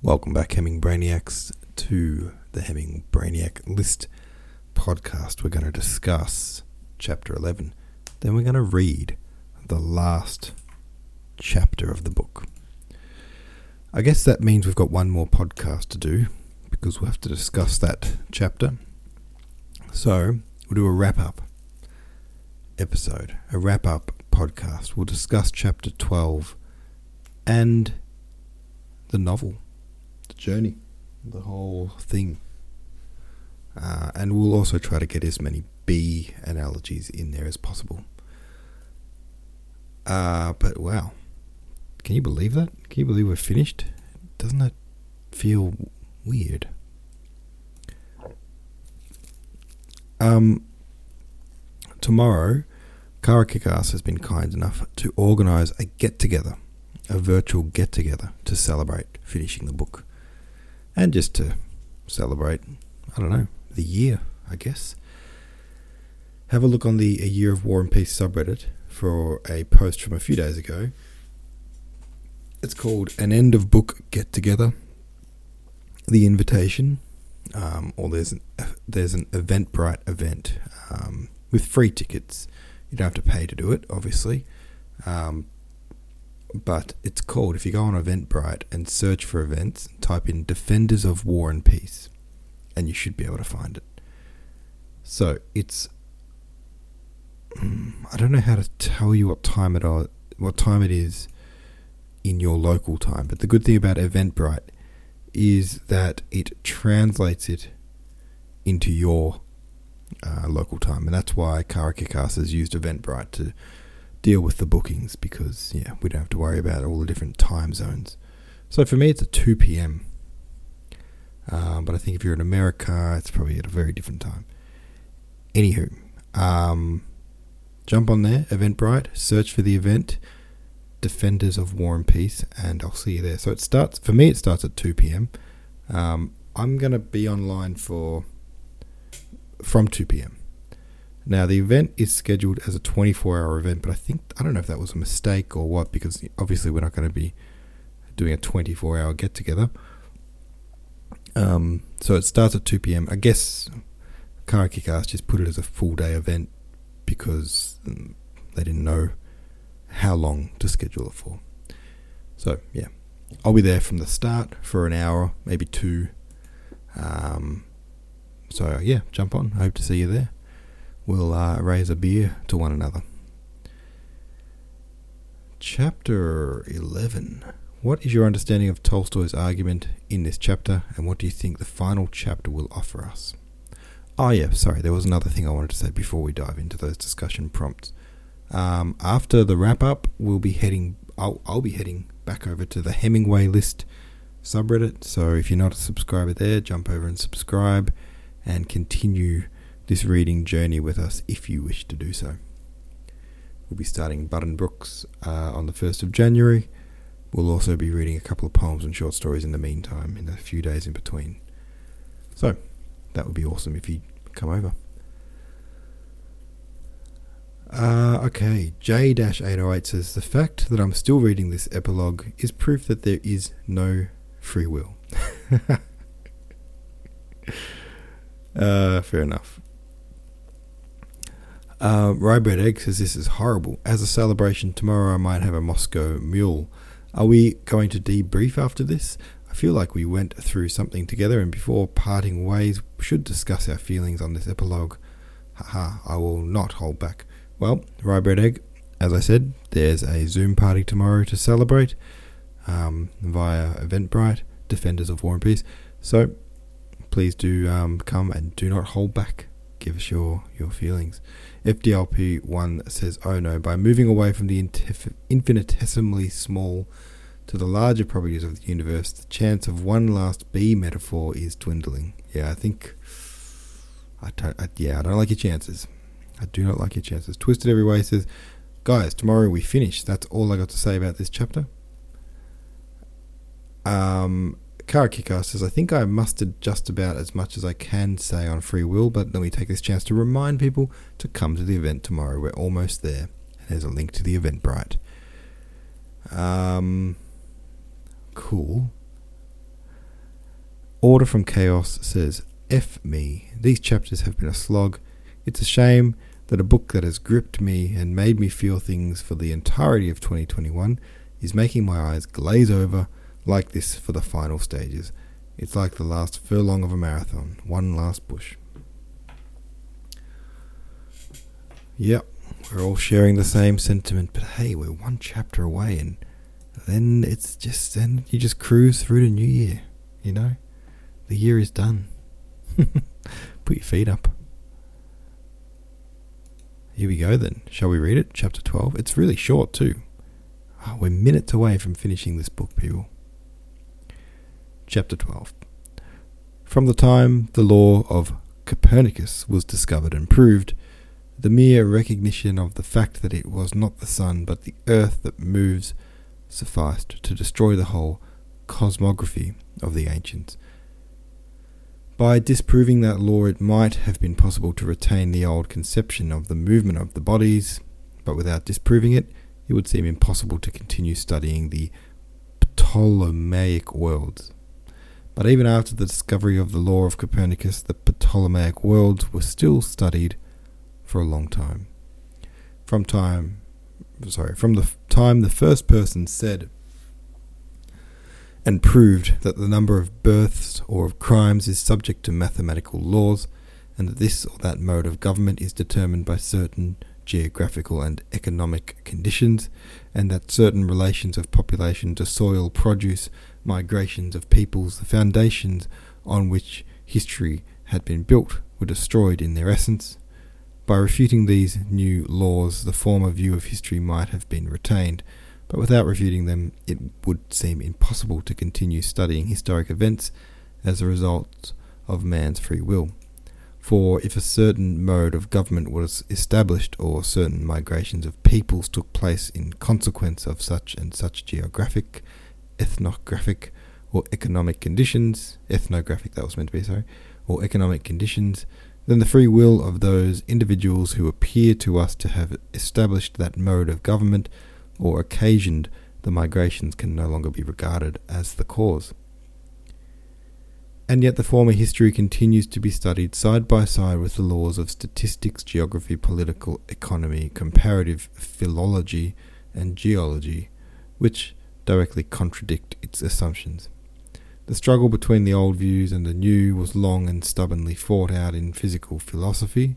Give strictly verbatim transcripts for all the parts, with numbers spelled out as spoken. Welcome back, Hemingbrainiacs, to the Hemingbrainiac List podcast. We're going to discuss chapter eleven. Then we're going to read the last chapter of the book. I guess that means we've got one more podcast to do because we'll have to discuss that chapter. So we'll do a wrap-up episode, a wrap-up podcast. We'll discuss chapter twelve and the novel. Journey, the whole thing, uh, and we'll also try to get as many bee analogies in there as possible. Uh, but wow, can you believe that? Can you believe we're finished? Doesn't that feel weird? Um, tomorrow, Kara Kickass has been kind enough to organise a get together, a virtual get together to celebrate finishing the book. And just to celebrate, I don't know, the year, I guess. Have a look on the A Year of War and Peace subreddit for a post from a few days ago. It's called An End of Book Get Together, The Invitation, um, or there's an, there's an Eventbrite event um, with free tickets. You don't have to pay to do it, obviously. Um, But it's called, if you go on Eventbrite and search for events, type in Defenders of War and Peace, and you should be able to find it. So it's, I don't know how to tell you what time it are, what time it is in your local time. But the good thing about Eventbrite is that it translates it into your uh, local time, and that's why Kara Kickass has used Eventbrite to deal with the bookings, because yeah, we don't have to worry about all the different time zones. So for me, it's at two p.m. Um, but I think if you're in America, it's probably at a very different time. Anywho, um, jump on there, Eventbrite, search for the event, Defenders of War and Peace, and I'll see you there. So it starts, for me, it starts at two p.m. Um, I'm going to be online for from two p.m. Now, the event is scheduled as a twenty-four hour event, but I think, I don't know if that was a mistake or what, because obviously we're not going to be doing a twenty-four hour get-together. Um, so it starts at two p.m. I guess Kara Kickass just put it as a full-day event because they didn't know how long to schedule it for. So, yeah, I'll be there from the start for an hour, maybe two. Um, so, yeah, jump on. I hope to see you there. We'll uh, raise a beer to one another. Chapter eleven. What is your understanding of Tolstoy's argument in this chapter, and what do you think the final chapter will offer us? Oh yeah, sorry, there was another thing I wanted to say before we dive into those discussion prompts. Um, after the wrap-up, we'll be heading, I'll, I'll be heading back over to the Hemingway List subreddit, so if you're not a subscriber there, jump over and subscribe and continue this reading journey with us if you wish to do so. We'll be starting Buddenbrooks uh, on the first of January. We'll also be reading a couple of poems and short stories in the meantime, in the few days in between. So, that would be awesome if you come over. Uh, okay, J eight oh eight says, the fact that I'm still reading this epilogue is proof that there is no free will. uh, fair enough. Uh, Rye Bread Egg says this is horrible. As a celebration, tomorrow I might have a Moscow mule. Are we going to debrief after this? I feel like we went through something together, and before parting ways, we should discuss our feelings on this epilogue. Haha, I will not hold back. Well, Rye Bread Egg, as I said, there's a Zoom party tomorrow to celebrate um, via Eventbrite, Defenders of War and Peace. So please do um, come and do not hold back. Give us your, your feelings. F D L P one says, oh no, by moving away from the infinitesimally small to the larger properties of the universe, the chance of one last bee metaphor is dwindling. Yeah, I think... I don't, I, yeah, I don't like your chances. I do not like your chances. Twisted Every Way says, guys, tomorrow we finish. That's all I got to say about this chapter. Um... Kara Kickass says, I think I mustered just about as much as I can say on free will, but let me take this chance to remind people to come to the event tomorrow. We're almost there. And there's a link to the Eventbrite. Um, cool. Order from Chaos says, F me, these chapters have been a slog. It's a shame that a book that has gripped me and made me feel things for the entirety of twenty twenty-one is making my eyes glaze over like this for the final stages. It's like the last furlong of a marathon, one last push. Yep, we're all sharing the same sentiment, but hey, we're one chapter away, and then it's just, then you just cruise through to New Year, you know? The year is done. Put your feet up. Here we go then. Shall we read it? Chapter twelve. It's really short too. Oh, we're minutes away from finishing this book, people. Chapter twelve. From the time the law of Copernicus was discovered and proved, the mere recognition of the fact that it was not the sun but the earth that moves sufficed to destroy the whole cosmography of the ancients. By disproving that law, it might have been possible to retain the old conception of the movement of the bodies, but without disproving it, it would seem impossible to continue studying the Ptolemaic worlds. But even after the discovery of the law of Copernicus, the Ptolemaic worlds were still studied for a long time. From time, sorry, from the time the first person said and proved that the number of births or of crimes is subject to mathematical laws, and that this or that mode of government is determined by certain geographical and economic conditions, and that certain relations of population to soil, produce, migrations of peoples, the foundations on which history had been built were destroyed in their essence. By refuting these new laws, the former view of history might have been retained, but without refuting them, it would seem impossible to continue studying historic events as a result of man's free will. For if a certain mode of government was established, or certain migrations of peoples took place in consequence of such and such geographic, ethnographic, or economic conditions, ethnographic that was meant to be, sorry, or economic conditions, then the free will of those individuals who appear to us to have established that mode of government or occasioned the migrations can no longer be regarded as the cause. And yet the former history continues to be studied side by side with the laws of statistics, geography, political economy, comparative philology, and geology, which directly contradict its assumptions. The struggle between the old views and the new was long and stubbornly fought out in physical philosophy.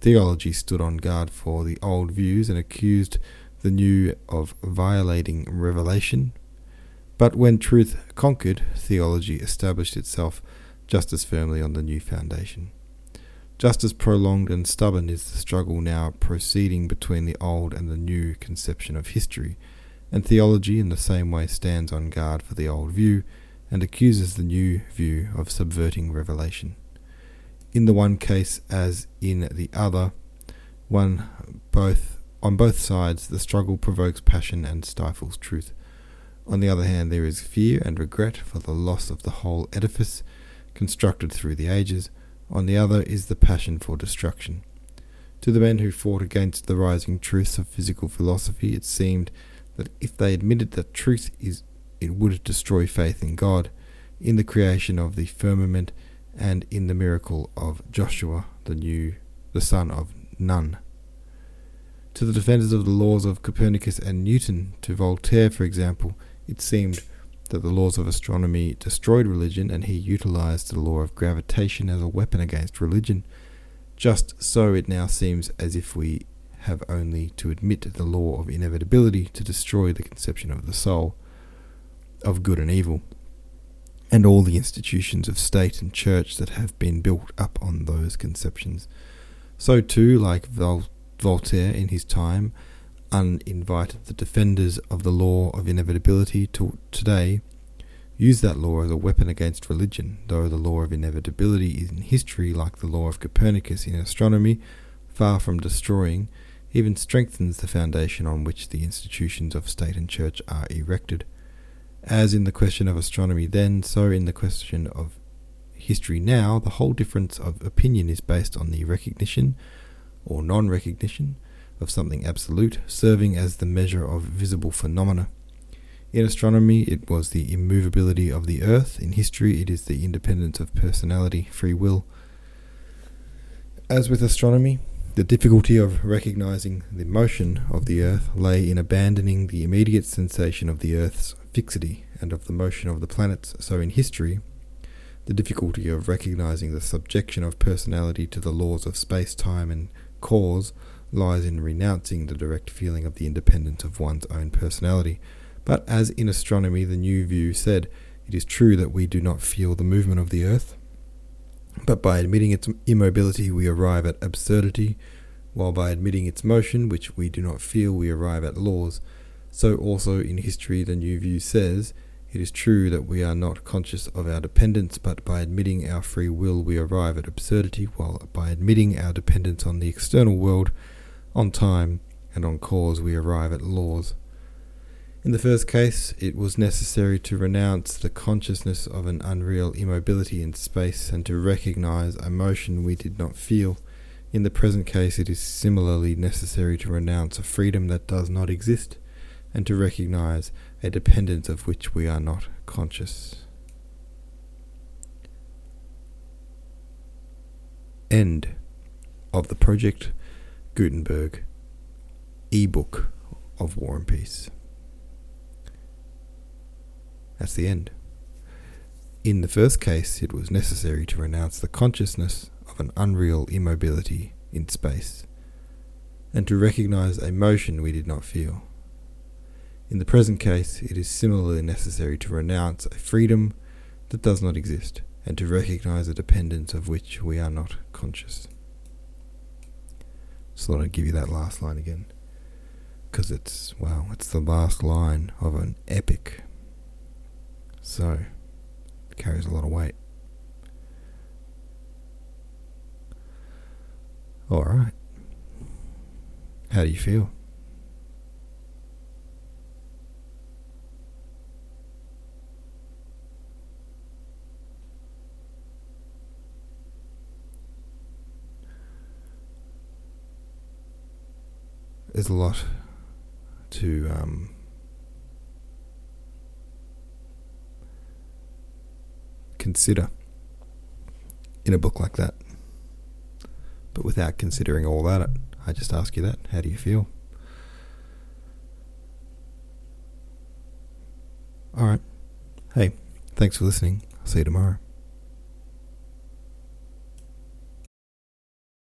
Theology stood on guard for the old views and accused the new of violating revelation. But when truth conquered, theology established itself just as firmly on the new foundation. Just as prolonged and stubborn is the struggle now proceeding between the old and the new conception of history, and theology in the same way stands on guard for the old view and accuses the new view of subverting revelation. In the one case as in the other, one both on both sides, the struggle provokes passion and stifles truth. On the other hand, there is fear and regret for the loss of the whole edifice constructed through the ages. On the other is the passion for destruction. To the men who fought against the rising truths of physical philosophy, it seemed that if they admitted that truth is, it would destroy faith in God, in the creation of the firmament, and in the miracle of Joshua, the new, the son of Nun. To the defenders of the laws of Copernicus and Newton, to Voltaire, for example, it seemed that the laws of astronomy destroyed religion, and he utilized the law of gravitation as a weapon against religion. Just so it now seems as if we have only to admit the law of inevitability to destroy the conception of the soul, of good and evil, and all the institutions of state and church that have been built up on those conceptions. So too, like Voltaire, Voltaire in his time uninvited the defenders of the law of inevitability to today use that law as a weapon against religion, though the law of inevitability is in history, like the law of Copernicus in astronomy, far from destroying, even strengthens the foundation on which the institutions of state and church are erected. As in the question of astronomy then, so in the question of history now, the whole difference of opinion is based on the recognition or non-recognition of something absolute, serving as the measure of visible phenomena. In astronomy, it was the immovability of the earth. In history, it is the independence of personality, free will. As with astronomy, the difficulty of recognizing the motion of the earth lay in abandoning the immediate sensation of the earth's fixity and of the motion of the planets. So in history, the difficulty of recognizing the subjection of personality to the laws of space, time, and cause lies in renouncing the direct feeling of the independence of one's own personality. But as in astronomy, the new view said, it is true that we do not feel the movement of the earth, but by admitting its immobility we arrive at absurdity, while by admitting its motion, which we do not feel, we arrive at laws. So also in history the new view says, it is true that we are not conscious of our dependence, but by admitting our free will we arrive at absurdity, while by admitting our dependence on the external world, on time, and on cause we arrive at laws. In the first case, it was necessary to renounce the consciousness of an unreal immobility in space and to recognize a motion we did not feel. In the present case, it is similarly necessary to renounce a freedom that does not exist and to recognize a dependence of which we are not conscious. End of the Project Gutenberg ebook of War and Peace. That's the end. In the first case, it was necessary to renounce the consciousness of an unreal immobility in space and to recognize a motion we did not feel. In the present case, it is similarly necessary to renounce a freedom that does not exist and to recognize a dependence of which we are not conscious. Just thought I'd give you that last line again, because it's, wow, it's the last line of an epic. So, it carries a lot of weight. Alright. How do you feel? There's a lot to, um... consider in a book like that, but without considering all that, I just ask you that, how do you feel? Alright, hey, thanks for listening, I'll see you tomorrow.